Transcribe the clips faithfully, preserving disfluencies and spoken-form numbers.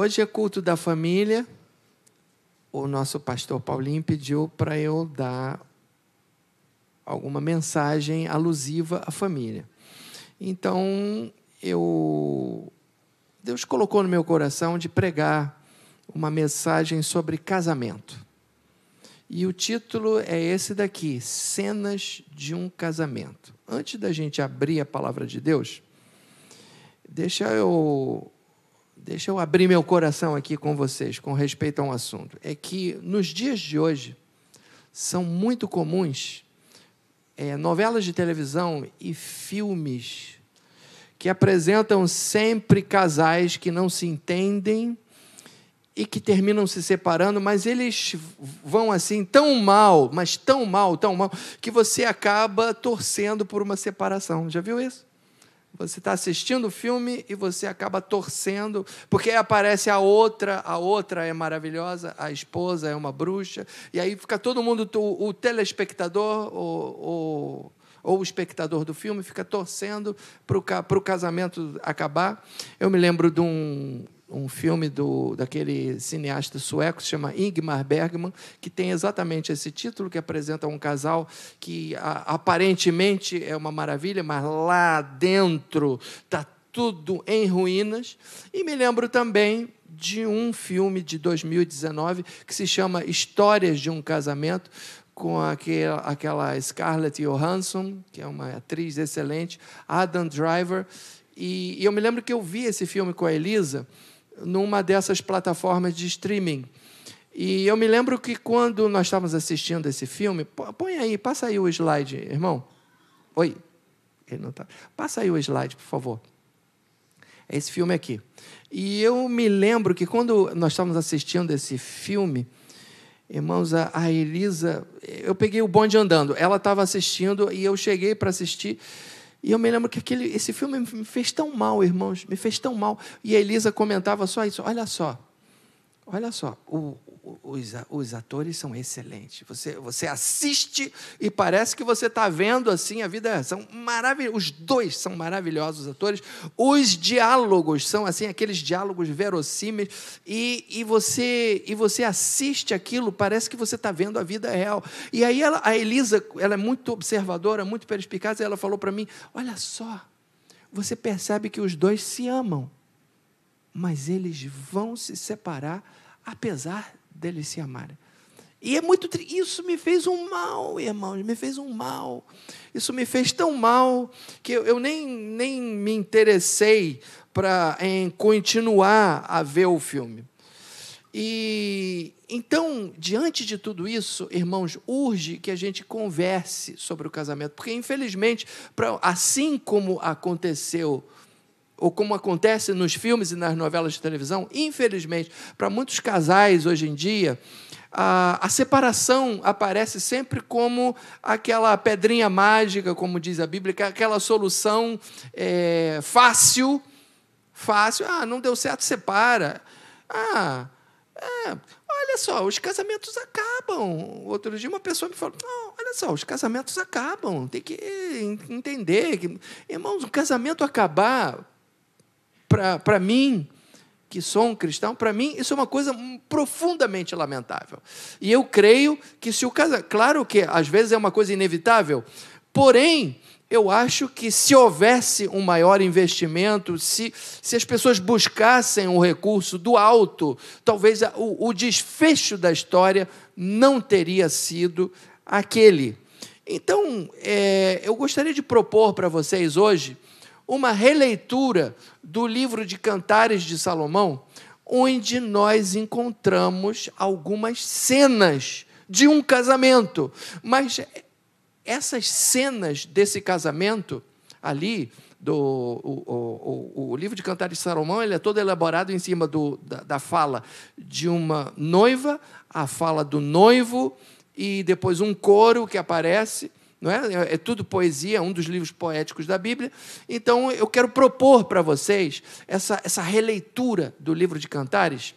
Hoje é culto da família. O nosso pastor Paulinho pediu para eu dar alguma mensagem alusiva à família. Então, eu... Deus colocou no meu coração de pregar uma mensagem sobre casamento. E o título é esse daqui, Cenas de um Casamento. Antes da gente abrir a palavra de Deus, deixa eu, deixa eu abrir meu coração aqui com vocês, com respeito a um assunto. É que, nos dias de hoje, são muito comuns é, novelas de televisão e filmes que apresentam sempre casais que não se entendem, e que terminam se separando, mas eles vão assim tão mal, mas tão mal, tão mal, que você acaba torcendo por uma separação. Já viu isso? Você está assistindo o filme e você acaba torcendo, porque aí aparece a outra, a outra é maravilhosa, a esposa é uma bruxa, e aí fica todo mundo, o, o telespectador ou, ou, ou o espectador do filme, fica torcendo para o casamento acabar. Eu me lembro de um... um filme do, daquele cineasta sueco que se chama Ingmar Bergman, que tem exatamente esse título, que apresenta um casal que a, aparentemente é uma maravilha, mas lá dentro está tudo em ruínas. E me lembro também de um filme de dois mil e dezenove que se chama Histórias de um Casamento, com aquela, aquela Scarlett Johansson, que é uma atriz excelente, Adam Driver. E, e eu me lembro que eu vi esse filme com a Elisa numa dessas plataformas de streaming. E eu me lembro que, quando nós estávamos assistindo esse filme... Põe aí, passa aí o slide, irmão. Oi? Ele não tá. Passa aí o slide, por favor. É esse filme aqui. E eu me lembro que, quando nós estávamos assistindo esse filme, irmãos, a, a Elisa... Eu peguei o bonde andando. Ela estava assistindo e eu cheguei para assistir... E eu me lembro que aquele, esse filme me fez tão mal, irmãos, me fez tão mal. E a Elisa comentava só isso, olha só, olha só, o, o, os, os atores são excelentes. Você, você assiste e parece que você está vendo assim, a vida são maravilhosos, os dois são maravilhosos atores, os diálogos são assim, aqueles diálogos verossímeis, e, e, você, e você assiste aquilo, parece que você está vendo a vida real. E aí ela, a Elisa, ela é muito observadora, muito perspicaz, e ela falou para mim, olha só, você percebe que os dois se amam, mas eles vão se separar, apesar deles se amarem. E é muito triste. Isso me fez um mal, irmãos, me fez um mal. Isso me fez tão mal que eu, eu nem, nem me interessei pra, em continuar a ver o filme. E então, diante de tudo isso, irmãos, urge que a gente converse sobre o casamento, porque, infelizmente, pra, assim como aconteceu... ou como acontece nos filmes e nas novelas de televisão, infelizmente, para muitos casais hoje em dia, a, a separação aparece sempre como aquela pedrinha mágica, como diz a Bíblia, aquela solução é, fácil, fácil. Ah, não deu certo, separa. Ah, é, olha só, os casamentos acabam. Outro dia uma pessoa me falou, não, olha só, os casamentos acabam, tem que entender que, irmãos, o casamento acabar... Para mim, que sou um cristão, para mim isso é uma coisa profundamente lamentável. E eu creio que se o casamento... Claro que às vezes é uma coisa inevitável, porém, eu acho que se houvesse um maior investimento, se, se as pessoas buscassem um recurso do alto, talvez o, o desfecho da história não teria sido aquele. Então, é, eu gostaria de propor para vocês hoje uma releitura do livro de Cantares de Salomão, onde nós encontramos algumas cenas de um casamento. Mas essas cenas desse casamento ali, do, o, o, o, o livro de Cantares de Salomão, ele é todo elaborado em cima do, da, da fala de uma noiva, a fala do noivo, e depois um coro que aparece. Não é? É tudo poesia, um dos livros poéticos da Bíblia. Então, eu quero propor para vocês essa, essa releitura do livro de Cantares.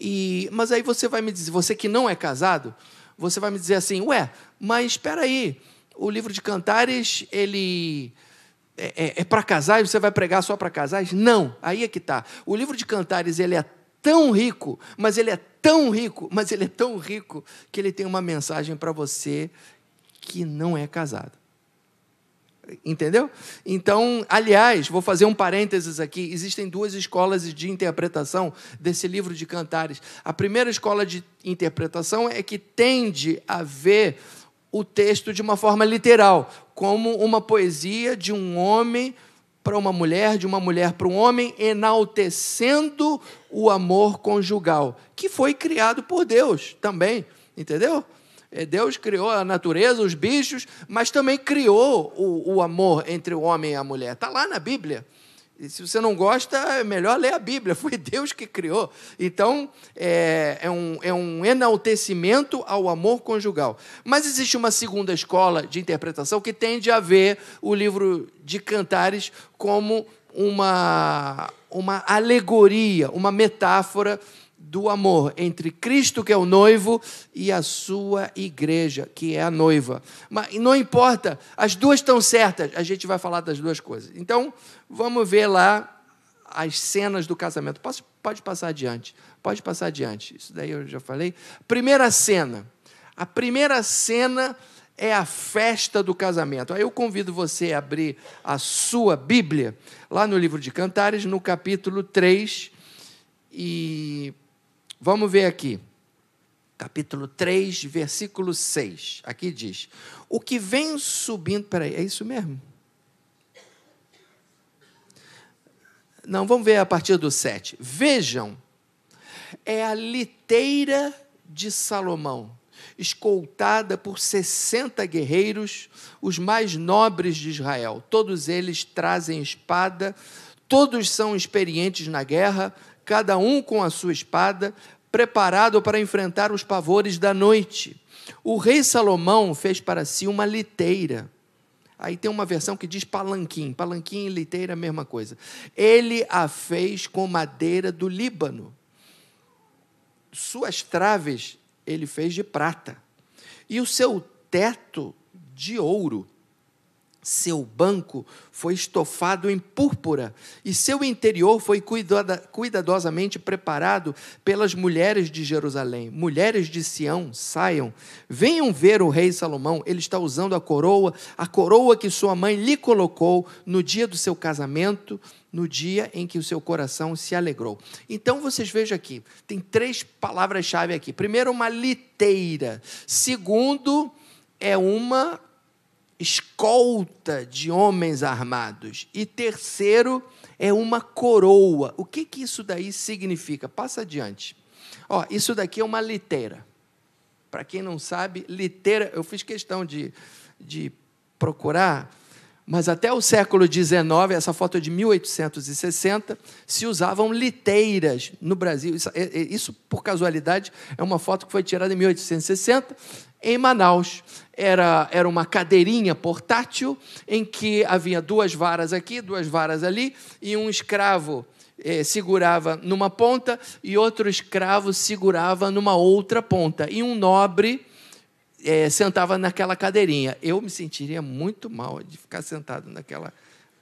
E, mas aí você vai me dizer, você que não é casado, você vai me dizer assim, ué, mas espera aí, o livro de Cantares, ele... é, é, é para casais, você vai pregar só para casais? Não, aí é que está. O livro de Cantares, ele é tão rico, mas ele é tão rico, mas ele é tão rico, que ele tem uma mensagem para você que não é casado. Entendeu? Então, aliás, vou fazer um parênteses aqui. Existem duas escolas de interpretação desse livro de Cantares. A primeira escola de interpretação é que tende a ver o texto de uma forma literal, como uma poesia de um homem para uma mulher, de uma mulher para um homem, enaltecendo o amor conjugal, que foi criado por Deus também, entendeu? Deus criou a natureza, os bichos, mas também criou o, o amor entre o homem e a mulher. Está lá na Bíblia. E se você não gosta, é melhor ler a Bíblia. Foi Deus que criou. Então, é, é, um, é um enaltecimento ao amor conjugal. Mas existe uma segunda escola de interpretação que tende a ver o livro de Cantares como uma, uma alegoria, uma metáfora do amor entre Cristo, que é o noivo, e a sua igreja, que é a noiva. Mas não importa, as duas estão certas, a gente vai falar das duas coisas. Então, vamos ver lá as cenas do casamento. Posso, pode passar adiante, pode passar adiante. Isso daí eu já falei. Primeira cena. A primeira cena é a festa do casamento. Aí eu convido você a abrir a sua Bíblia, lá no livro de Cantares, no capítulo três, e... vamos ver aqui, capítulo três, versículo seis. Aqui diz, o que vem subindo... Peraí, é isso mesmo? Não, vamos ver a partir do sete. Vejam, é a liteira de Salomão, escoltada por sessenta guerreiros, os mais nobres de Israel. Todos eles trazem espada, todos são experientes na guerra, cada um com a sua espada, preparado para enfrentar os pavores da noite. O rei Salomão fez para si uma liteira. Aí tem uma versão que diz palanquim. Palanquim e liteira, a mesma coisa. Ele a fez com madeira do Líbano. Suas traves ele fez de prata. E o seu teto de ouro. Seu banco foi estofado em púrpura e seu interior foi cuidadosamente preparado pelas mulheres de Jerusalém. Mulheres de Sião, saiam, venham ver o rei Salomão. Ele está usando a coroa, a coroa que sua mãe lhe colocou no dia do seu casamento, no dia em que o seu coração se alegrou. Então, vocês vejam aqui, tem três palavras-chave aqui. Primeiro, uma liteira. Segundo, é uma... escolta de homens armados. E terceiro, é uma coroa. O que, que isso daí significa? Passa adiante. Ó, isso daqui é uma liteira. Para quem não sabe, liteira... Eu fiz questão de, de procurar, mas até o século dezenove, essa foto é de mil oitocentos e sessenta, se usavam liteiras no Brasil. Isso, isso, por casualidade, é uma foto que foi tirada em mil oitocentos e sessenta, em Manaus. Era, era uma cadeirinha portátil em que havia duas varas aqui, duas varas ali, e um escravo eh, segurava numa ponta e outro escravo segurava numa outra ponta. E um nobre eh, sentava naquela cadeirinha. Eu me sentiria muito mal de ficar sentado naquela,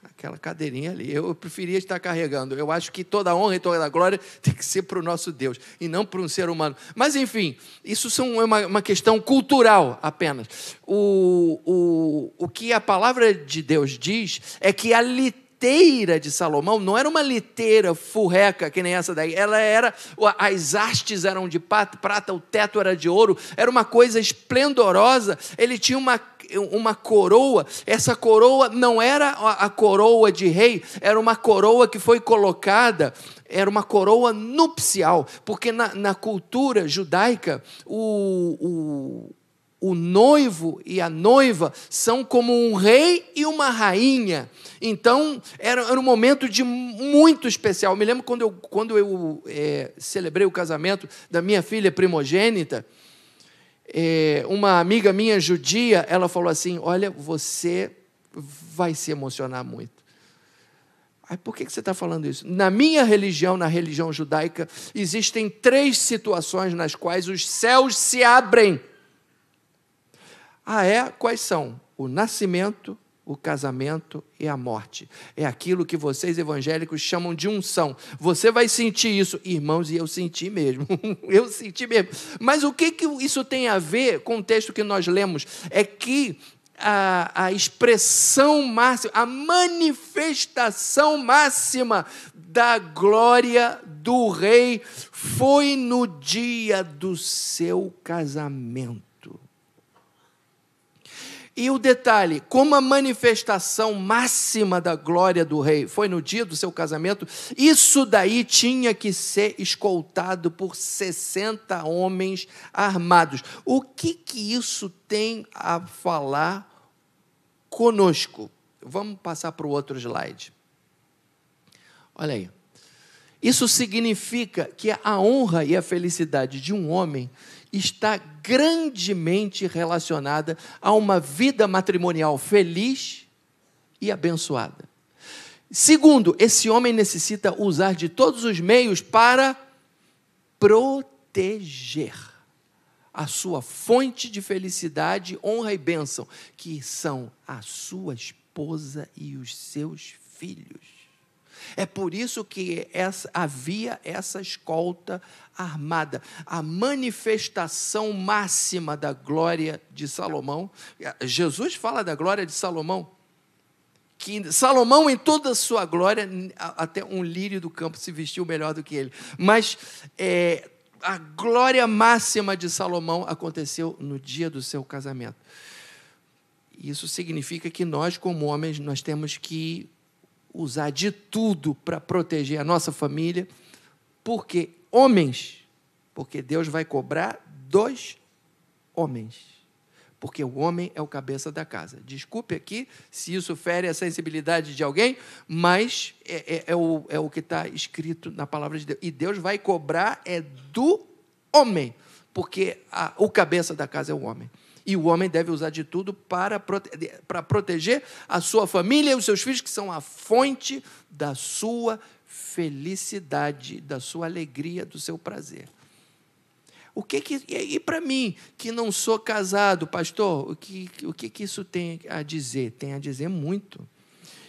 naquela cadeirinha ali. Eu preferia estar carregando. Eu acho que toda a honra e toda a glória tem que ser para o nosso Deus e não para um ser humano. Mas, enfim, isso são uma, uma questão cultural apenas. O, o, o que a palavra de Deus diz é que a liteira de Salomão não era uma liteira furreca, que nem essa daí. Ela era... As hastes eram de prata, o teto era de ouro. Era uma coisa esplendorosa. Ele tinha uma... uma coroa. Essa coroa não era a coroa de rei, era uma coroa que foi colocada, era uma coroa nupcial, porque na, na cultura judaica o, o, o noivo e a noiva são como um rei e uma rainha. Então, era, era um momento de muito especial. Eu me lembro quando eu, quando eu é, celebrei o casamento da minha filha primogênita, É, uma amiga minha judia, ela falou assim, olha, você vai se emocionar muito. Aí, por que você está falando isso? Na minha religião, na religião judaica, existem três situações nas quais os céus se abrem. Ah, é? Quais são? O nascimento, o casamento e a morte. É aquilo que vocês evangélicos chamam de unção. Você vai sentir isso. Irmãos, e eu senti mesmo. Eu senti mesmo. Mas o que, que isso tem a ver com o texto que nós lemos? É que a, a expressão máxima, a manifestação máxima da glória do rei foi no dia do seu casamento. E o detalhe, como a manifestação máxima da glória do rei foi no dia do seu casamento, isso daí tinha que ser escoltado por sessenta homens armados. O que, que isso tem a falar conosco? Vamos passar para o outro slide. Olha aí. Isso significa que a honra e a felicidade de um homem está grandemente relacionada a uma vida matrimonial feliz e abençoada. Segundo, esse homem necessita usar de todos os meios para proteger a sua fonte de felicidade, honra e bênção, que são a sua esposa e os seus filhos. É por isso que essa, havia essa escolta armada. A manifestação máxima da glória de Salomão. Jesus fala da glória de Salomão. Que Salomão, em toda a sua glória, até um lírio do campo se vestiu melhor do que ele. Mas é, a glória máxima de Salomão aconteceu no dia do seu casamento. Isso significa que nós, como homens, nós temos que usar de tudo para proteger a nossa família, porque homens, porque Deus vai cobrar dois homens, porque o homem é o cabeça da casa. Desculpe aqui se isso fere a sensibilidade de alguém, mas é, é, é, o, é o que está escrito na palavra de Deus. E Deus vai cobrar é do homem, porque a, o cabeça da casa é o homem. E o homem deve usar de tudo para, prote- para proteger a sua família e os seus filhos, que são a fonte da sua felicidade, da sua alegria, do seu prazer. O que que, e para mim, que não sou casado, pastor, o que, o que que isso tem a dizer? Tem a dizer muito.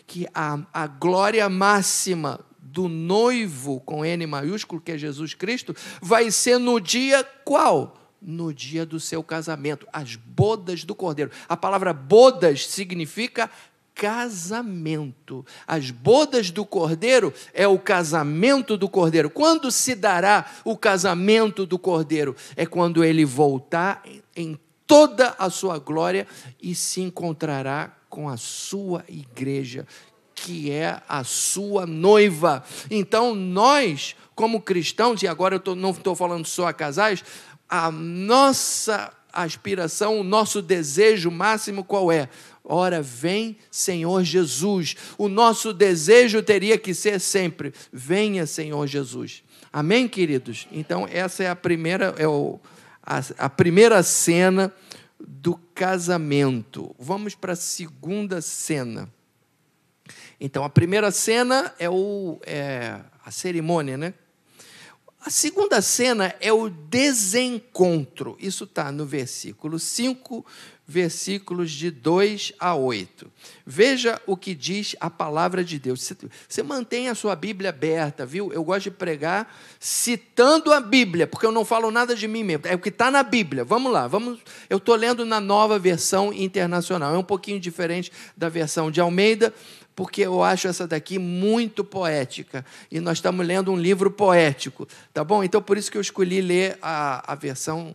Que a, a glória máxima do noivo, com N maiúsculo, que é Jesus Cristo, vai ser no dia qual? No dia do seu casamento, as bodas do Cordeiro. A palavra bodas significa casamento. As bodas do Cordeiro é o casamento do Cordeiro. Quando se dará o casamento do Cordeiro? É quando ele voltar em toda a sua glória e se encontrará com a sua igreja, que é a sua noiva. Então, nós, como cristãos, e agora eu tô, não estou falando só a casais, a nossa aspiração, o nosso desejo máximo qual é? Ora, vem, Senhor Jesus. O nosso desejo teria que ser sempre, venha, Senhor Jesus. Amém, queridos? Então, essa é a primeira, é o, a, a primeira cena do casamento. Vamos para a segunda cena. Então, a primeira cena é, o, é a cerimônia, né? A segunda cena é o desencontro. Isso está no versículo cinco, versículos de dois a oito. Veja o que diz a palavra de Deus. Você mantém a sua Bíblia aberta, viu? Eu gosto de pregar citando a Bíblia, porque eu não falo nada de mim mesmo. É o que está na Bíblia. Vamos lá. Vamos. Eu estou lendo na Nova Versão Internacional. É um pouquinho diferente da versão de Almeida, porque eu acho essa daqui muito poética. E nós estamos lendo um livro poético, tá bom? Então, por isso que eu escolhi ler a, a versão,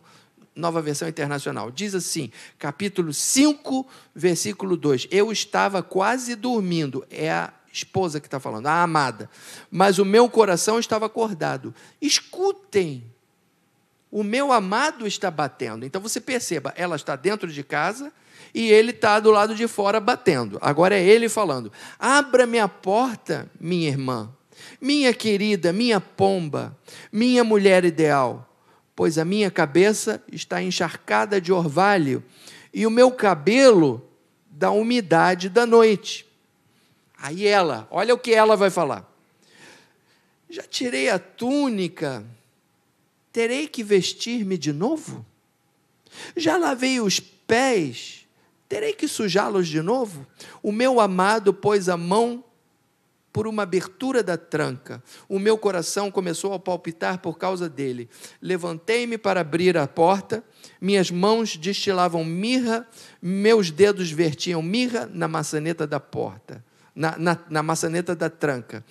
Nova Versão Internacional. Diz assim, capítulo cinco, versículo dois. Eu estava quase dormindo. É a esposa que está falando, a amada. Mas o meu coração estava acordado. Escutem, o meu amado está batendo. Então, você perceba, ela está dentro de casa, e ele está do lado de fora batendo. Agora é ele falando, abra-me a porta, minha irmã, minha querida, minha pomba, minha mulher ideal, pois a minha cabeça está encharcada de orvalho e o meu cabelo da umidade da noite. Aí ela, olha o que ela vai falar. Já tirei a túnica, terei que vestir-me de novo? Já lavei os pés, terei que sujá-los de novo? O meu amado pôs a mão por uma abertura da tranca. O meu coração começou a palpitar por causa dele. Levantei-me para abrir a porta. Minhas mãos destilavam mirra. Meus dedos vertiam mirra na maçaneta da porta. Na, na, na maçaneta da tranca.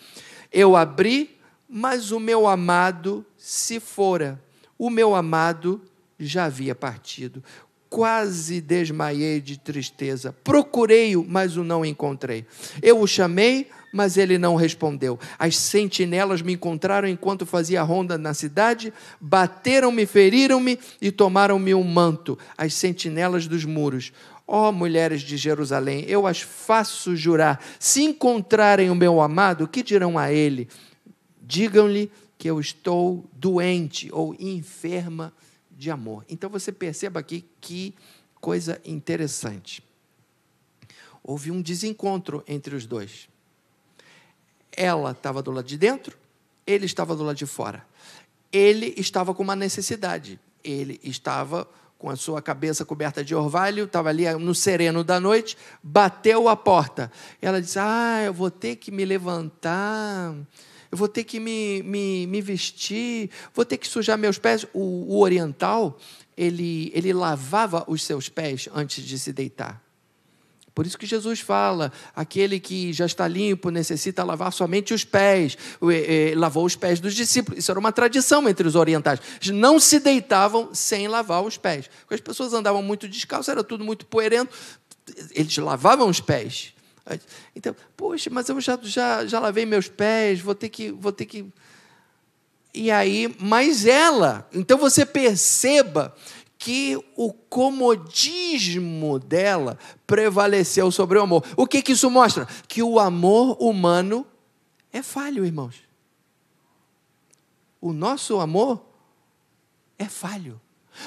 Eu abri, mas o meu amado se fora. O meu amado já havia partido. Quase desmaiei de tristeza. Procurei-o, mas o não encontrei. Eu o chamei, mas ele não respondeu. As sentinelas me encontraram enquanto fazia ronda na cidade, bateram-me, feriram-me e tomaram-me um manto, as sentinelas dos muros. Ó, mulheres de Jerusalém, eu as faço jurar, se encontrarem o meu amado, o que dirão a ele? Digam-lhe que eu estou doente ou enferma de amor. Então, você perceba aqui que coisa interessante. Houve um desencontro entre os dois. Ela estava do lado de dentro, ele estava do lado de fora. Ele estava com uma necessidade. Ele estava com a sua cabeça coberta de orvalho, estava ali no sereno da noite, bateu a porta. Ela disse, ah, eu vou ter que me levantar, eu vou ter que me, me, me vestir, vou ter que sujar meus pés. O, o oriental, ele, ele lavava os seus pés antes de se deitar. Por isso que Jesus fala, aquele que já está limpo necessita lavar somente os pés. Lavou os pés dos discípulos. Isso era uma tradição entre os orientais. Eles não se deitavam sem lavar os pés. Porque as pessoas andavam muito descalças, era tudo muito poeirento. Eles lavavam os pés. Então, poxa, mas eu já, já, já lavei meus pés, vou ter que... Vou ter que... E aí, mas ela... Então, você perceba que o comodismo dela prevaleceu sobre o amor. O que, que isso mostra? Que o amor humano é falho, irmãos. O nosso amor é falho.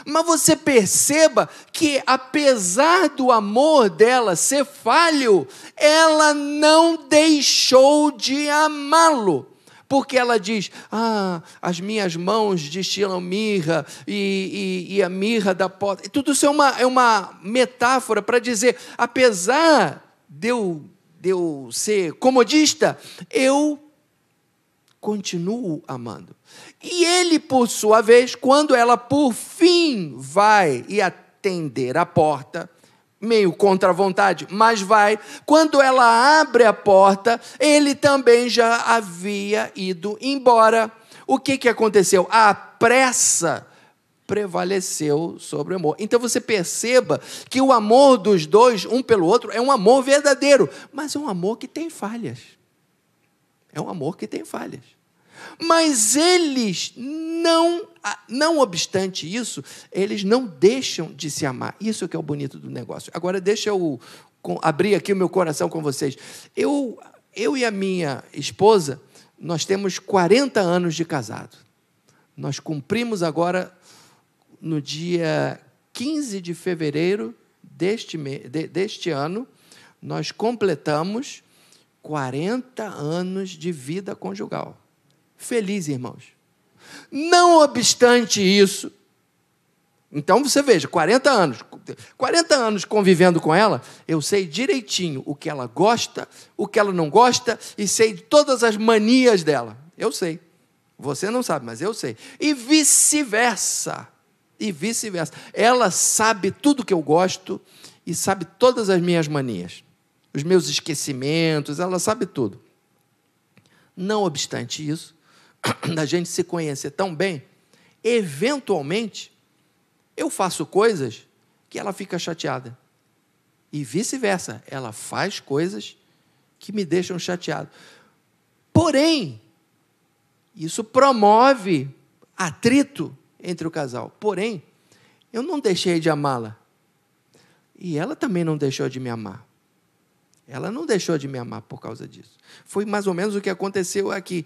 Mas você perceba que, apesar do amor dela ser falho, ela não deixou de amá-lo. Porque ela diz, ah, as minhas mãos destilam mirra e, e, e a mirra da porta. Tudo isso é uma, é uma metáfora para dizer, apesar de eu, de eu ser comodista, eu continuo amando. E ele, por sua vez, quando ela por fim vai e atender a porta, meio contra a vontade, mas vai. Quando ela abre a porta, ele também já havia ido embora. O que, que aconteceu? A pressa prevaleceu sobre o amor. Então, você perceba que o amor dos dois, um pelo outro, é um amor verdadeiro, mas é um amor que tem falhas. É um amor que tem falhas. Mas eles, não, não obstante isso, eles não deixam de se amar. Isso que é o bonito do negócio. Agora, deixa eu abrir aqui o meu coração com vocês. Eu, eu e a minha esposa, nós temos quarenta anos de casado. Nós cumprimos agora, no dia quinze de fevereiro deste, de, deste ano, nós completamos quarenta anos de vida conjugal. Feliz, irmãos. Não obstante isso, então você veja, quarenta anos, quarenta anos convivendo com ela, eu sei direitinho o que ela gosta, o que ela não gosta e sei todas as manias dela. Eu sei. Você não sabe, mas eu sei. E vice-versa. E vice-versa. Ela sabe tudo que eu gosto e sabe todas as minhas manias. Os meus esquecimentos, ela sabe tudo. Não obstante isso, da gente se conhecer tão bem, eventualmente, eu faço coisas que ela fica chateada. E vice-versa, ela faz coisas que me deixam chateado. Porém, isso promove atrito entre o casal. Porém, eu não deixei de amá-la. E ela também não deixou de me amar. Ela não deixou de me amar por causa disso. Foi mais ou menos o que aconteceu aqui.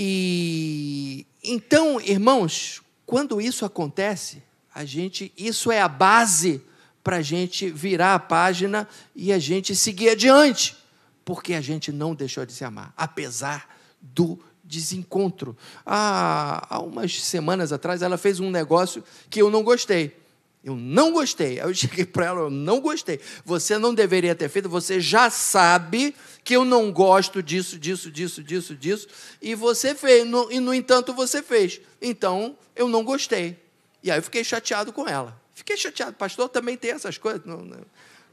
E então, irmãos, quando isso acontece, a gente, isso é a base para a gente virar a página e a gente seguir adiante, porque a gente não deixou de se amar, apesar do desencontro. Ah, há umas semanas atrás, ela fez um negócio que eu não gostei. Eu não gostei. Aí eu cheguei para ela, eu não gostei. Você não deveria ter feito, você já sabe que eu não gosto disso, disso, disso, disso, disso. E você fez, no, e, no entanto, você fez. Então, eu não gostei. E aí eu fiquei chateado com ela. Fiquei chateado. Pastor também tem essas coisas. Não, não.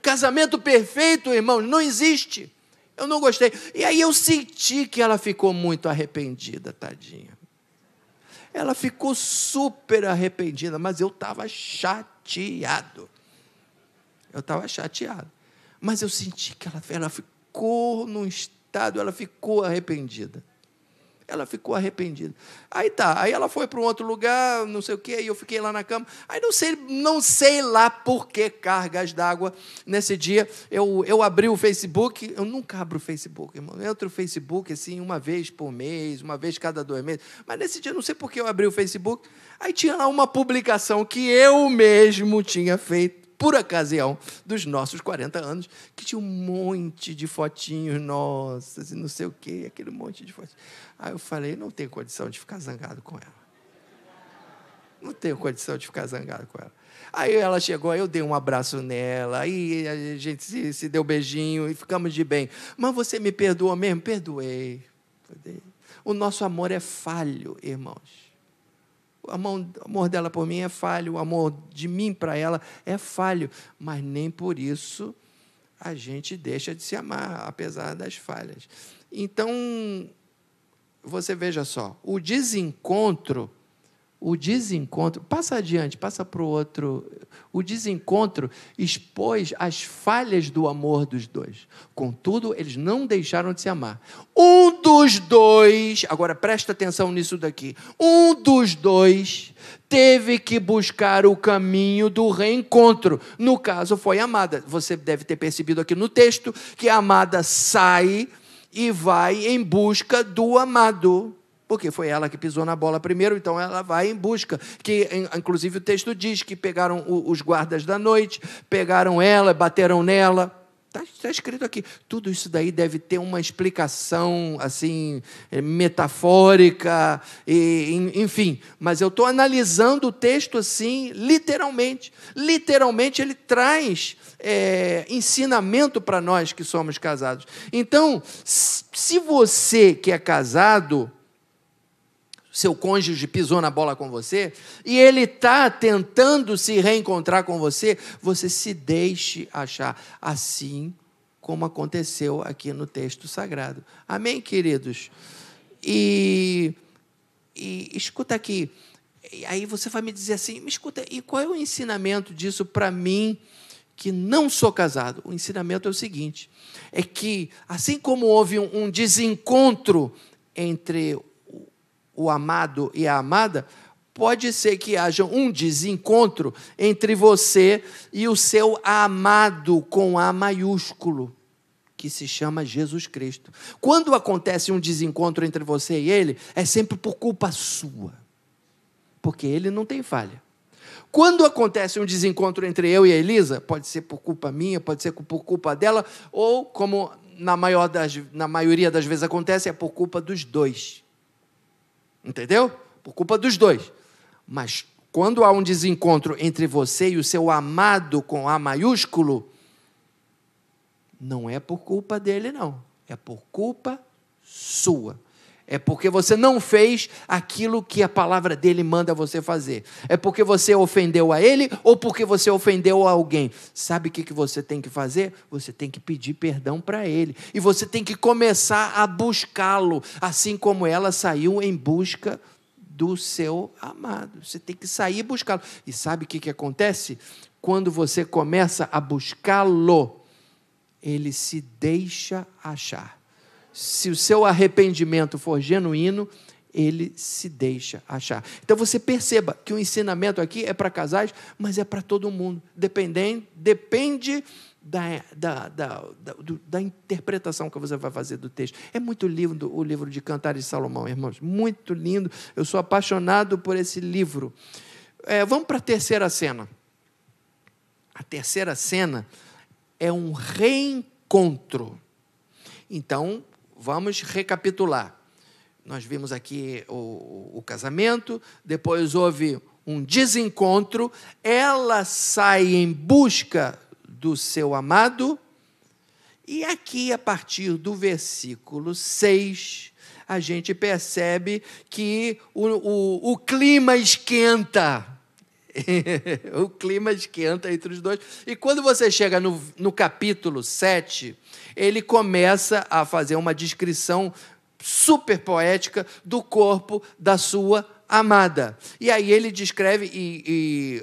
Casamento perfeito, irmãos, não existe. Eu não gostei. E aí eu senti que ela ficou muito arrependida, tadinha. Ela ficou super arrependida, mas eu estava chateado. Eu estava chateado. Mas eu senti que ela, ela ficou num estado, ela ficou arrependida. Ela ficou arrependida. Aí tá, aí ela foi para um outro lugar, não sei o quê, e eu fiquei lá na cama. Aí não sei, não sei lá por que cargas d'água. Nesse dia, eu, eu abri o Facebook. Eu nunca abro o Facebook, irmão. Eu entro no Facebook assim, uma vez por mês, uma vez cada dois meses. Mas nesse dia, não sei por que eu abri o Facebook. Aí tinha lá uma publicação que eu mesmo tinha feito, por ocasião dos nossos quarenta anos, que tinha um monte de fotinhos nossas e não sei o quê, aquele monte de fotinhos. Aí eu falei, não tenho condição de ficar zangado com ela. Não tenho condição de ficar zangado com ela. Aí ela chegou, eu dei um abraço nela, aí a gente se, se deu beijinho e ficamos de bem. Mas você me perdoou mesmo? Perdoei. O nosso amor é falho, irmãos. O amor dela por mim é falho, o amor de mim para ela é falho, mas nem por isso a gente deixa de se amar, apesar das falhas. Então, você veja só, o desencontro, o desencontro, passa adiante, passa para o outro, o desencontro expôs as falhas do amor dos dois. Contudo, eles não deixaram de se amar. Um dos dois, agora presta atenção nisso daqui, um dos dois teve que buscar o caminho do reencontro. No caso, foi a amada. Você deve ter percebido aqui no texto que a amada sai e vai em busca do amado. Porque foi ela que pisou na bola primeiro, então ela vai em busca. Que, inclusive, o texto diz que pegaram os guardas da noite, pegaram ela, bateram nela. Está tá escrito aqui. Tudo isso daí deve ter uma explicação assim, metafórica, e, enfim. Mas eu estou analisando o texto assim, literalmente. Literalmente, ele traz é, ensinamento para nós que somos casados. Então, se você que é casado... seu cônjuge pisou na bola com você, e ele está tentando se reencontrar com você, você se deixe achar, assim como aconteceu aqui no texto sagrado. Amém, queridos? E, e escuta aqui, e aí você vai me dizer assim, me escuta, e qual é o ensinamento disso para mim, que não sou casado? O ensinamento é o seguinte, é que, assim como houve um, um desencontro entre o amado e a amada, pode ser que haja um desencontro entre você e o seu amado com A maiúsculo, que se chama Jesus Cristo. Quando acontece um desencontro entre você e ele, é sempre por culpa sua, porque ele não tem falha. Quando acontece um desencontro entre eu e a Elisa, pode ser por culpa minha, pode ser por culpa dela, ou, como na, maior das, na maioria das vezes acontece, é por culpa dos dois. Entendeu? Por culpa dos dois. Mas quando há um desencontro entre você e o seu amado com A maiúsculo, não é por culpa dele, não. É por culpa sua. É porque você não fez aquilo que a palavra dele manda você fazer. É porque você ofendeu a ele ou porque você ofendeu a alguém. Sabe o que você tem que fazer? Você tem que pedir perdão para ele. E você tem que começar a buscá-lo, assim como ela saiu em busca do seu amado. Você tem que sair e buscá-lo. E sabe o que acontece? Quando você começa a buscá-lo, ele se deixa achar. Se o seu arrependimento for genuíno, ele se deixa achar. Então, você perceba que o ensinamento aqui é para casais, mas é para todo mundo. Depende, depende da, da, da, da, da interpretação que você vai fazer do texto. É muito lindo o livro de Cantares de Salomão, irmãos. Muito lindo. Eu sou apaixonado por esse livro. É, vamos para a terceira cena. A terceira cena é um reencontro. Então, vamos recapitular. Nós vimos aqui o, o casamento, depois houve um desencontro, ela sai em busca do seu amado. E aqui, a partir do versículo seis, a gente percebe que o, o, o clima esquenta. O clima esquenta entre os dois. E quando você chega no, no capítulo sete, ele começa a fazer uma descrição super poética do corpo da sua amada. E aí ele descreve e, e,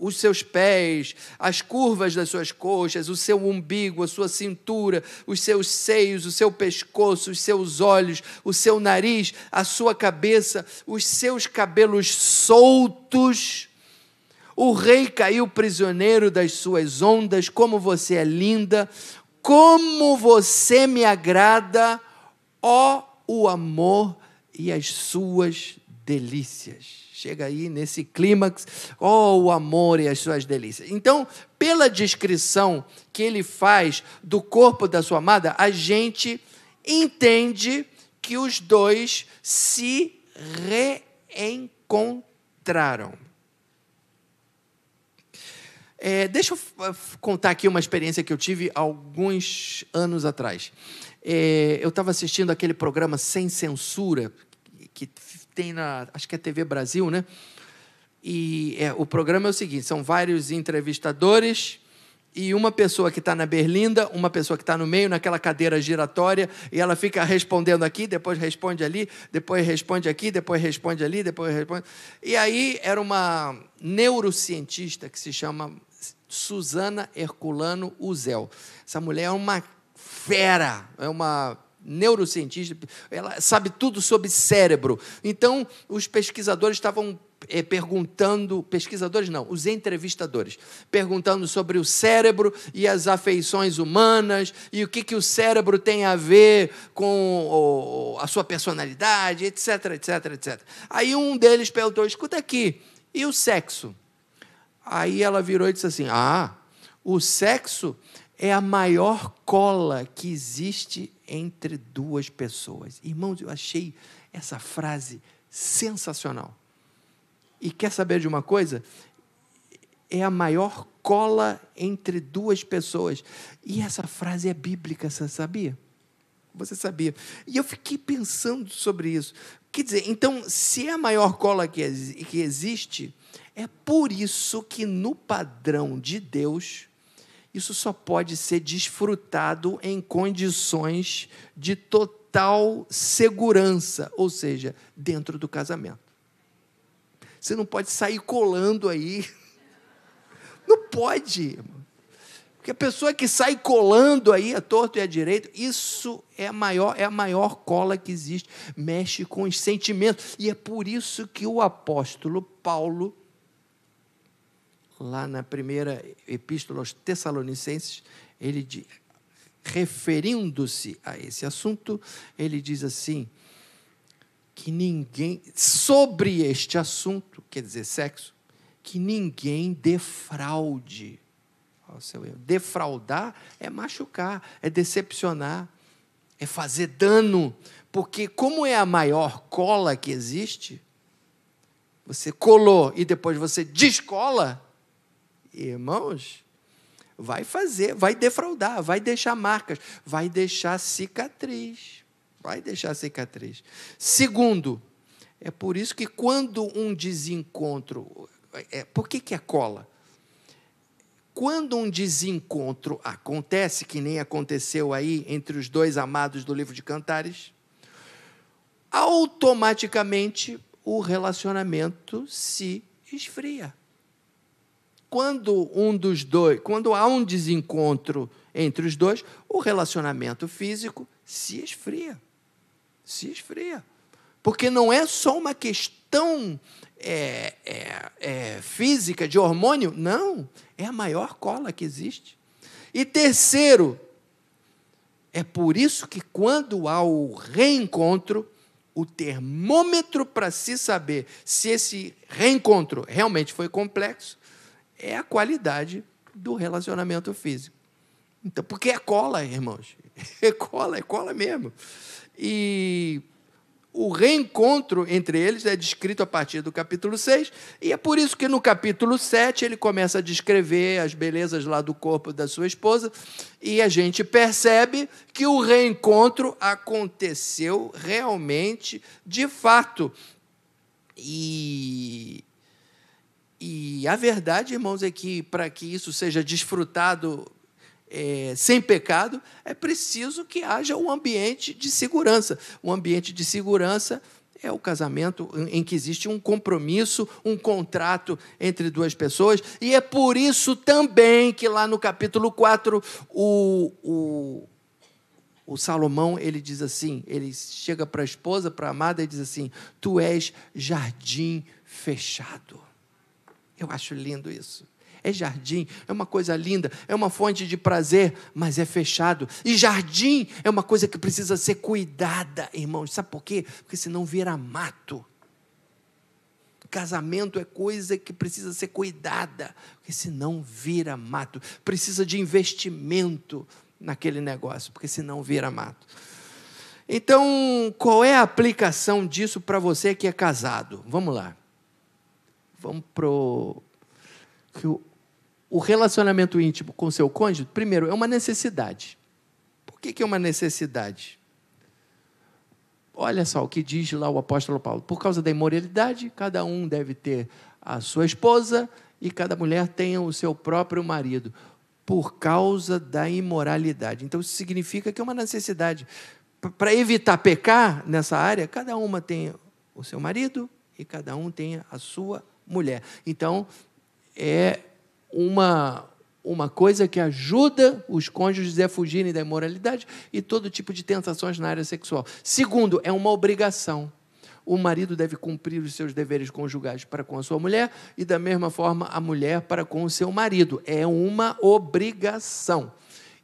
os seus pés, as curvas das suas coxas, o seu umbigo, a sua cintura, os seus seios, o seu pescoço, os seus olhos, o seu nariz, a sua cabeça, os seus cabelos soltos. O rei caiu prisioneiro das suas ondas. Como você é linda, como você me agrada, ó o amor e as suas delícias. Chega aí nesse clímax, ó, o amor e as suas delícias. Então, pela descrição que ele faz do corpo da sua amada, a gente entende que os dois se reencontraram. É, deixa eu contar aqui uma experiência que eu tive alguns anos atrás. É, eu estava assistindo aquele programa Sem Censura, que tem na, acho que é T V Brasil, né? E é, o programa é o seguinte, são vários entrevistadores e uma pessoa que está na berlinda, uma pessoa que está no meio, naquela cadeira giratória, e ela fica respondendo aqui, depois responde ali, depois responde aqui, depois responde ali, depois responde... E aí era uma neurocientista que se chama Susana Herculano-Houzel. Essa mulher é uma fera, é uma... neurocientista, ela sabe tudo sobre cérebro. Então, os pesquisadores estavam é, perguntando... Pesquisadores não, os entrevistadores. Perguntando sobre o cérebro e as afeições humanas e o que, que o cérebro tem a ver com o, a sua personalidade, etc, etc, etcétera. Aí um deles perguntou, escuta aqui, e o sexo? Aí ela virou e disse assim, ah, o sexo é a maior cola que existe entre duas pessoas. Irmãos, eu achei essa frase sensacional. E quer saber de uma coisa? É a maior cola entre duas pessoas. E essa frase é bíblica, você sabia? Você sabia. E eu fiquei pensando sobre isso. Quer dizer, então, se é a maior cola que existe, é por isso que, no padrão de Deus... isso só pode ser desfrutado em condições de total segurança, ou seja, dentro do casamento. Você não pode sair colando aí. Não pode. Porque a pessoa que sai colando aí, a torto e a direito, isso é a maior, é a maior cola que existe. Mexe com os sentimentos. E é por isso que o apóstolo Paulo, lá na primeira epístola aos Tessalonicenses, ele, referindo-se a esse assunto, ele diz assim, que ninguém, sobre este assunto, quer dizer sexo, que ninguém defraude ao seu erro. Defraudar é machucar, é decepcionar, é fazer dano, porque como é a maior cola que existe, você colou e depois você descola, irmãos, vai fazer, vai defraudar, vai deixar marcas, vai deixar cicatriz, vai deixar cicatriz. Segundo, é por isso que quando um desencontro... É, por que, que é cola? Quando um desencontro acontece, que nem aconteceu aí entre os dois amados do livro de Cantares, automaticamente o relacionamento se esfria. Quando um dos dois, quando há um desencontro entre os dois, o relacionamento físico se esfria, se esfria, porque não é só uma questão é, é, é, física de hormônio, não, é a maior cola que existe. E terceiro, é por isso que quando há o reencontro, o termômetro para se saber se esse reencontro realmente foi complexo é a qualidade do relacionamento físico. Então, porque é cola, irmãos. É cola, é cola mesmo. E O reencontro entre eles é descrito a partir do capítulo seis, e é por isso que no capítulo sete ele começa a descrever as belezas lá do corpo da sua esposa, e a gente percebe que o reencontro aconteceu realmente, de fato. E, e a verdade, irmãos, é que para que isso seja desfrutado É, sem pecado, é preciso que haja um ambiente de segurança. Um ambiente de segurança é o casamento em que existe um compromisso, um contrato entre duas pessoas, e é por isso também que lá no capítulo quatro o, o, o Salomão, ele diz assim, ele chega para a esposa, para a amada, e diz assim: tu és jardim fechado. Eu acho lindo isso. É jardim, é uma coisa linda, é uma fonte de prazer, mas é fechado. E jardim é uma coisa que precisa ser cuidada, irmãos. Sabe por quê? Porque senão vira mato. Casamento é coisa que precisa ser cuidada, porque senão vira mato. Precisa de investimento naquele negócio, porque senão vira mato. Então, qual é a aplicação disso para você que é casado? Vamos lá. Vamos para o... que o O relacionamento íntimo com seu cônjuge, primeiro, é uma necessidade. Por que que é uma necessidade? Olha só o que diz lá o apóstolo Paulo. Por causa da imoralidade, cada um deve ter a sua esposa e cada mulher tenha o seu próprio marido. Por causa da imoralidade. Então, isso significa que é uma necessidade. Para evitar pecar nessa área, cada uma tem o seu marido e cada um tem a sua mulher. Então, é... Uma, uma coisa que ajuda os cônjuges a fugirem da imoralidade e todo tipo de tentações na área sexual. Segundo, é uma obrigação. O marido deve cumprir os seus deveres conjugais para com a sua mulher e, da mesma forma, a mulher para com o seu marido. É uma obrigação.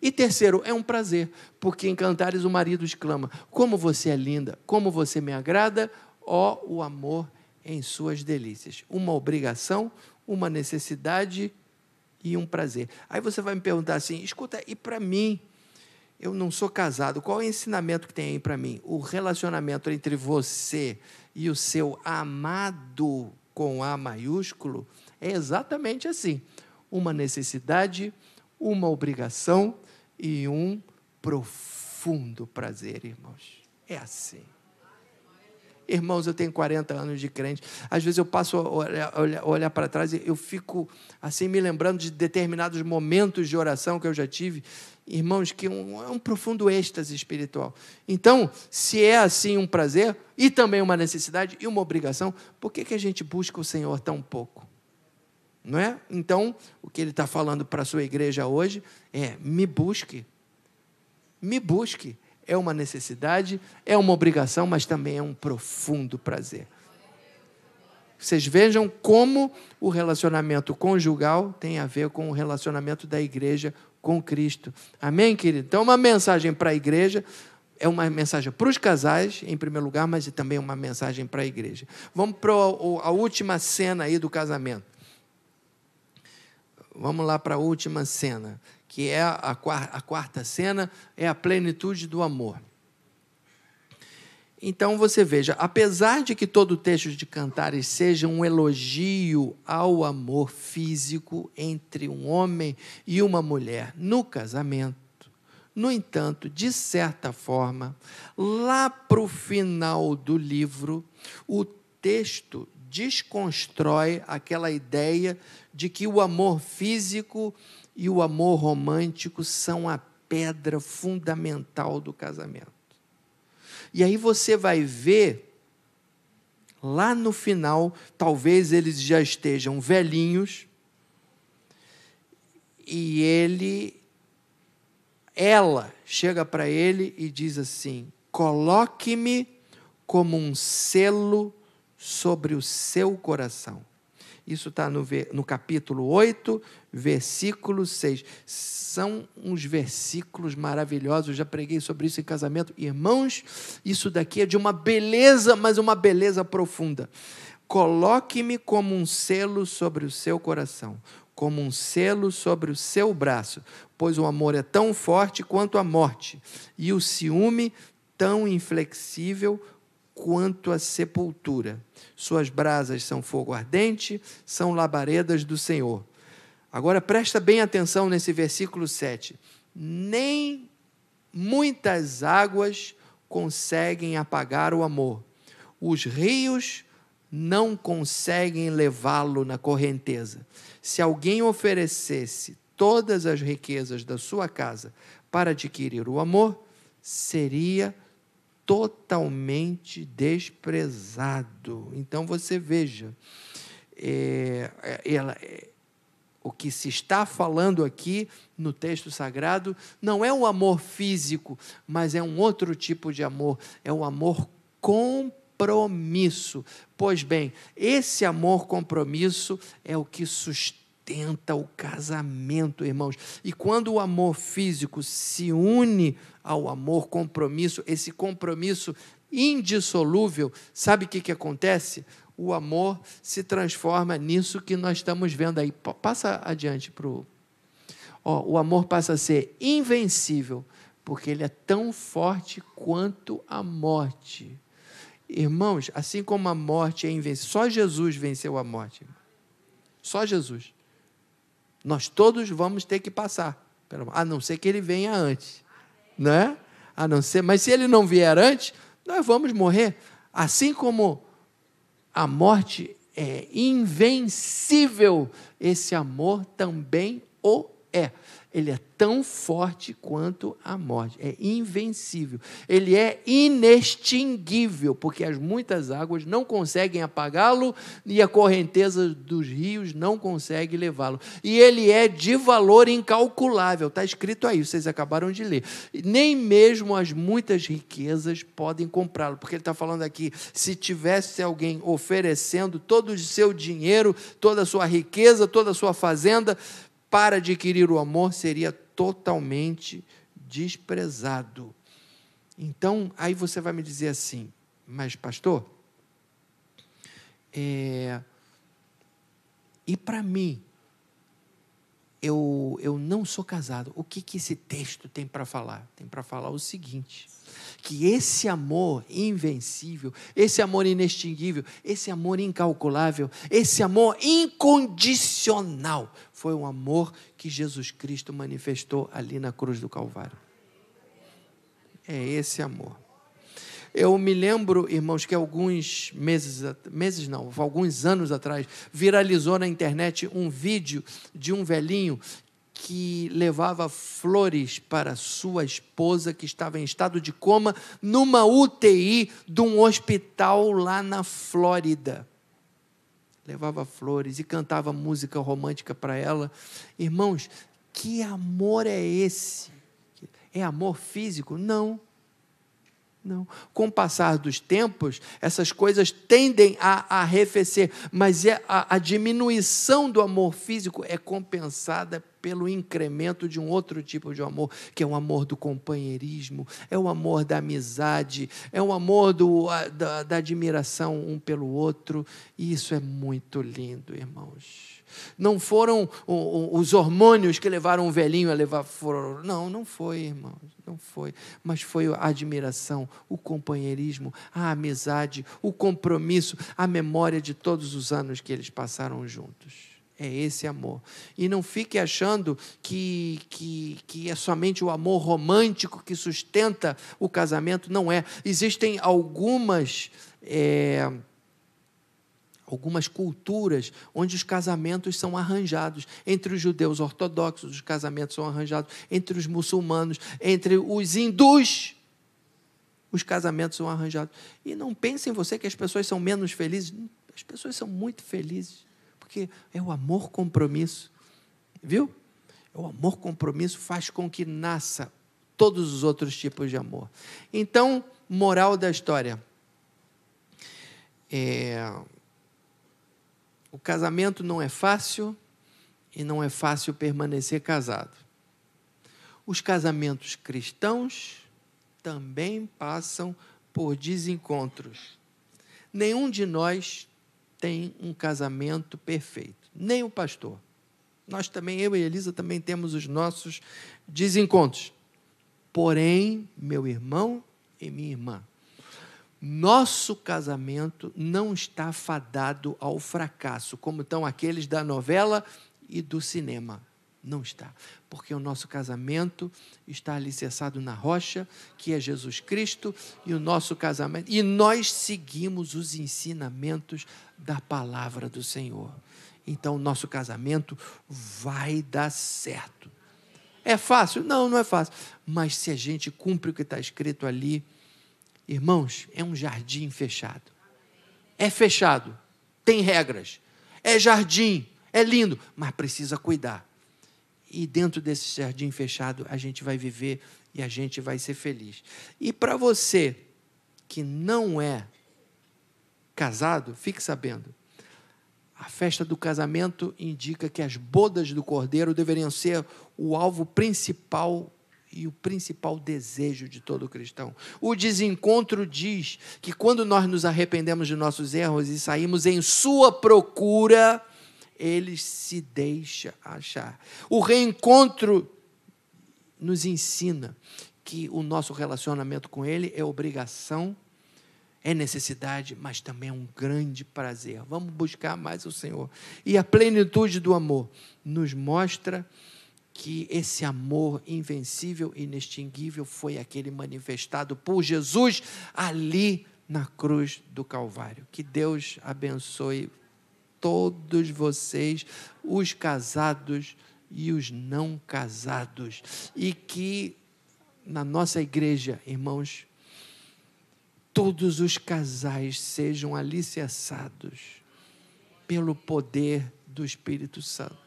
E terceiro, é um prazer, porque em Cantares o marido exclama: como você é linda, como você me agrada, ó o amor em suas delícias. Uma obrigação, uma necessidade e um prazer. Aí você vai me perguntar assim: escuta, e para mim, eu não sou casado, qual é o ensinamento que tem aí para mim? O relacionamento entre você e o seu amado, com A maiúsculo, é exatamente assim: uma necessidade, uma obrigação e um profundo prazer, irmãos. É assim. Irmãos, eu tenho quarenta anos de crente. Às vezes eu passo a olhar, olhar, olhar para trás e eu fico assim me lembrando de determinados momentos de oração que eu já tive. Irmãos, que é um, um profundo êxtase espiritual. Então, se é assim um prazer e também uma necessidade e uma obrigação, por que que a gente busca o Senhor tão pouco? Não é? Então, o que ele está falando para a sua igreja hoje é: me busque, me busque. É uma necessidade, é uma obrigação, mas também é um profundo prazer. Vocês vejam como o relacionamento conjugal tem a ver com o relacionamento da igreja com Cristo. Amém, querido? Então, uma mensagem para a igreja, é uma mensagem para os casais, em primeiro lugar, mas também uma mensagem para a igreja. Vamos para a última cena aí do casamento. Vamos lá para a última cena, que é a quarta, a quarta cena, é a plenitude do amor. Então, você veja, apesar de que todo o texto de Cantares seja um elogio ao amor físico entre um homem e uma mulher no casamento, no entanto, de certa forma, lá para o final do livro, o texto desconstrói aquela ideia de que o amor físico e o amor romântico são a pedra fundamental do casamento. E aí você vai ver, lá no final, talvez eles já estejam velhinhos, e ele, ela chega para ele e diz assim: coloque-me como um selo sobre o seu coração. Isso está no, no capítulo oito, versículo seis. São uns versículos maravilhosos. Eu já preguei sobre isso em casamento. Irmãos, isso daqui é de uma beleza, mas uma beleza profunda. Coloque-me como um selo sobre o seu coração, como um selo sobre o seu braço, pois o amor é tão forte quanto a morte, e o ciúme tão inflexível quanto a sepultura. Suas brasas são fogo ardente, são labaredas do Senhor. Agora, presta bem atenção nesse versículo sete. Nem muitas águas conseguem apagar o amor. Os rios não conseguem levá-lo na correnteza. Se alguém oferecesse todas as riquezas da sua casa para adquirir o amor, seria totalmente desprezado. Então, você veja, é, ela, é, o que se está falando aqui no texto sagrado não é um amor físico, mas é um outro tipo de amor, é um amor compromisso. Pois bem, esse amor compromisso é o que sustenta Tenta o casamento, irmãos. E quando o amor físico se une ao amor compromisso, esse compromisso indissolúvel, sabe o que, que acontece? O amor se transforma nisso que nós estamos vendo aí. Passa adiante para o... Ó, o amor passa a ser invencível, porque ele é tão forte quanto a morte. Irmãos, assim como a morte é invencível, só Jesus venceu a morte. Só Jesus. Nós todos vamos ter que passar, a não ser que ele venha antes, né? A não ser, mas se ele não vier antes, nós vamos morrer. Assim como a morte é invencível, esse amor também o é. Ele é tão forte quanto a morte, é invencível. Ele é inextinguível, porque as muitas águas não conseguem apagá-lo e a correnteza dos rios não consegue levá-lo. E ele é de valor incalculável, está escrito aí, vocês acabaram de ler. Nem mesmo as muitas riquezas podem comprá-lo, porque ele está falando aqui, se tivesse alguém oferecendo todo o seu dinheiro, toda a sua riqueza, toda a sua fazenda, para adquirir o amor, seria totalmente desprezado. Então, aí você vai me dizer assim, mas, pastor, é, e para mim, eu, eu não sou casado, o que, que esse texto tem para falar? Tem para falar o seguinte, que esse amor invencível, esse amor inextinguível, esse amor incalculável, esse amor incondicional, foi um amor que Jesus Cristo manifestou ali na cruz do Calvário. É esse amor. Eu me lembro, irmãos, que alguns meses, meses não, alguns anos atrás, viralizou na internet um vídeo de um velhinho que levava flores para sua esposa, que estava em estado de coma, numa U T I de um hospital lá na Flórida. Levava flores e cantava música romântica para ela. Irmãos, que amor é esse? É amor físico? Não. Não. Com o passar dos tempos, essas coisas tendem a arrefecer, mas é a, a diminuição do amor físico é compensada pelo incremento de um outro tipo de amor, que é o amor do companheirismo, é o amor da amizade, é o amor do, da, da admiração um pelo outro. E isso é muito lindo, irmãos. Não foram os hormônios que levaram o velhinho a levar flor. Não, não foi, irmãos, não foi. Mas foi a admiração, o companheirismo, a amizade, o compromisso, a memória de todos os anos que eles passaram juntos. É esse amor. E não fique achando que, que, que é somente o amor romântico que sustenta o casamento. Não é. Existem algumas... É... algumas culturas onde os casamentos são arranjados. Entre os judeus ortodoxos, os casamentos são arranjados. Entre os muçulmanos, entre os hindus, os casamentos são arranjados. E não pense em você que as pessoas são menos felizes. As pessoas são muito felizes, porque é o amor compromisso. Viu? O amor compromisso faz com que nasça todos os outros tipos de amor. Então, moral da história. É... O casamento não é fácil e não é fácil permanecer casado. Os casamentos cristãos também passam por desencontros. Nenhum de nós tem um casamento perfeito, nem o pastor. Nós também, eu e Elisa, também temos os nossos desencontros. Porém, meu irmão e minha irmã, nosso casamento não está fadado ao fracasso, como estão aqueles da novela e do cinema. Não está, porque o nosso casamento está alicerçado na rocha, que é Jesus Cristo, e o nosso casamento. E nós seguimos os ensinamentos da palavra do Senhor. Então, o nosso casamento vai dar certo. É fácil? Não, não é fácil. Mas se a gente cumpre o que está escrito ali, irmãos, é um jardim fechado. É fechado, tem regras. É jardim, é lindo, mas precisa cuidar. E dentro desse jardim fechado, a gente vai viver e a gente vai ser feliz. E para você que não é casado, fique sabendo, a festa do casamento indica que as bodas do Cordeiro deveriam ser o alvo principal e o principal desejo de todo cristão. O desencontro diz que quando nós nos arrependemos de nossos erros e saímos em sua procura, ele se deixa achar. O reencontro nos ensina que o nosso relacionamento com ele é obrigação, é necessidade, mas também é um grande prazer. Vamos buscar mais o Senhor. E a plenitude do amor nos mostra que esse amor invencível e inextinguível foi aquele manifestado por Jesus ali na cruz do Calvário. Que Deus abençoe todos vocês, os casados e os não casados. E que na nossa igreja, irmãos, todos os casais sejam alicerçados pelo poder do Espírito Santo.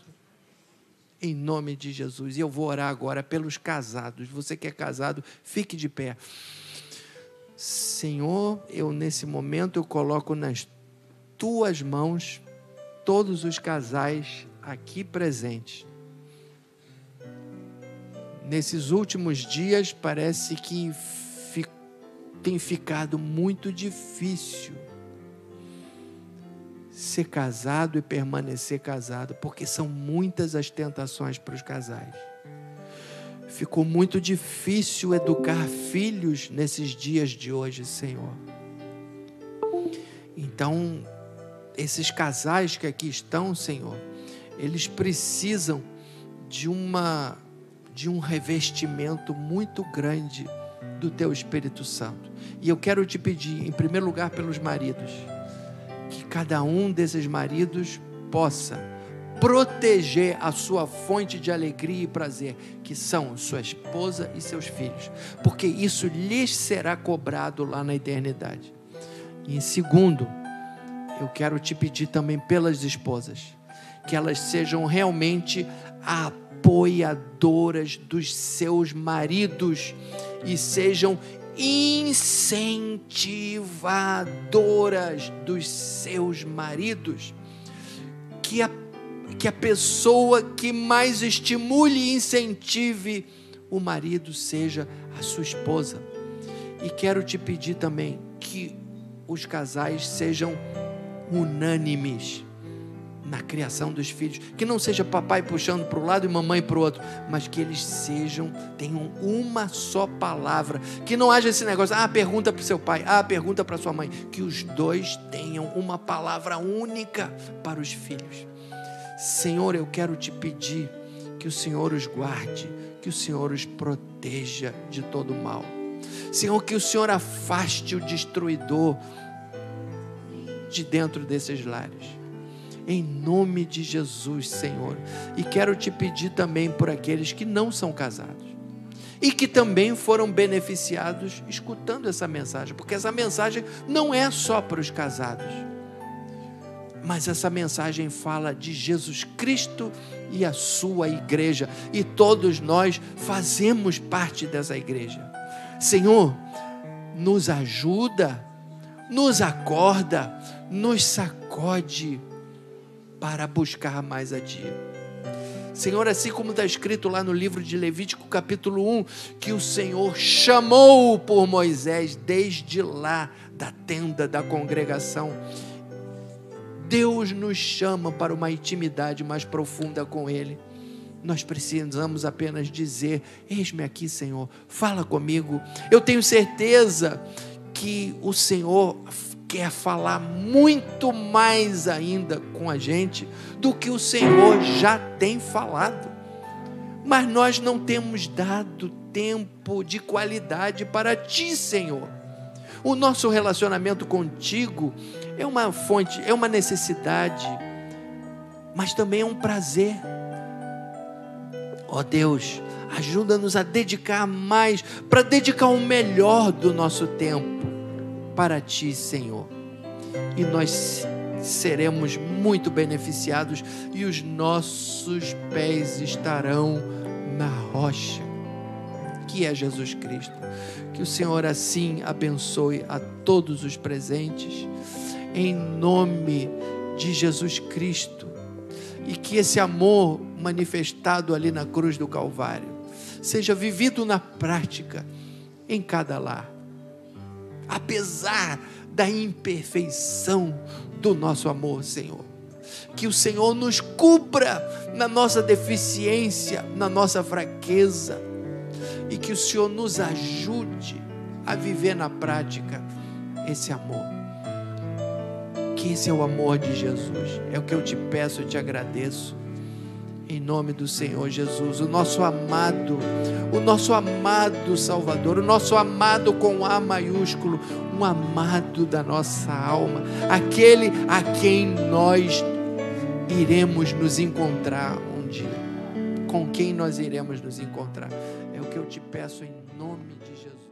Em nome de Jesus. E eu vou orar agora pelos casados. Você que é casado, fique de pé. Senhor, eu nesse momento eu coloco nas tuas mãos todos os casais aqui presentes. Nesses últimos dias parece que fi- tem ficado muito difícil ser casado e permanecer casado, porque são muitas as tentações para os casais. Ficou muito difícil educar filhos nesses dias de hoje, Senhor. Então, esses casais que aqui estão, Senhor, eles precisam de, uma, de um revestimento muito grande do Teu Espírito Santo. E eu quero te pedir, em primeiro lugar, pelos maridos, que cada um desses maridos possa proteger a sua fonte de alegria e prazer, que são sua esposa e seus filhos, porque isso lhes será cobrado lá na eternidade. E em segundo, eu quero te pedir também pelas esposas, que elas sejam realmente apoiadoras dos seus maridos e sejam incentivadoras dos seus maridos. Que a, que a pessoa que mais estimule e incentive o marido seja a sua esposa. E quero te pedir também que os casais sejam unânimes na criação dos filhos, que não seja papai puxando para um lado e mamãe para o outro, mas que eles sejam, tenham uma só palavra, que não haja esse negócio, ah, pergunta para o seu pai, ah, pergunta para sua mãe, que os dois tenham uma palavra única para os filhos. Senhor, eu quero te pedir que o Senhor os guarde, que o Senhor os proteja de todo mal. Senhor, que o Senhor afaste o destruidor de dentro desses lares, em nome de Jesus, Senhor. E quero te pedir também por aqueles que não são casados e que também foram beneficiados escutando essa mensagem, porque essa mensagem não é só para os casados, mas essa mensagem fala de Jesus Cristo e a sua igreja, e todos nós fazemos parte dessa igreja. Senhor, nos ajuda, nos acorda, nos sacode para buscar mais a ti. Senhor, assim como está escrito lá no livro de Levítico, capítulo um, que o Senhor chamou por Moisés desde lá da tenda da congregação. Deus nos chama para uma intimidade mais profunda com Ele. Nós precisamos apenas dizer, eis-me aqui, Senhor, fala comigo. Eu tenho certeza que o Senhor quer falar muito mais ainda com a gente do que o Senhor já tem falado. Mas nós não temos dado tempo de qualidade para Ti, Senhor. O nosso relacionamento contigo é uma fonte, é uma necessidade, mas também é um prazer. Ó Deus, ajuda-nos a dedicar mais, para dedicar o melhor do nosso tempo para Ti, Senhor. E nós seremos muito beneficiados e os nossos pés estarão na rocha, que é Jesus Cristo. Que o Senhor assim abençoe a todos os presentes, em nome de Jesus Cristo, e que esse amor manifestado ali na cruz do Calvário seja vivido na prática em cada lar, apesar da imperfeição do nosso amor, Senhor. Que o Senhor nos cubra na nossa deficiência, na nossa fraqueza, e que o Senhor nos ajude a viver na prática esse amor, que esse é o amor de Jesus. É o que eu te peço, eu te agradeço, em nome do Senhor Jesus, o nosso amado, o nosso amado Salvador, o nosso amado com A maiúsculo, um amado da nossa alma, aquele a quem nós iremos nos encontrar um dia, com quem nós iremos nos encontrar. É o que eu te peço em nome de Jesus.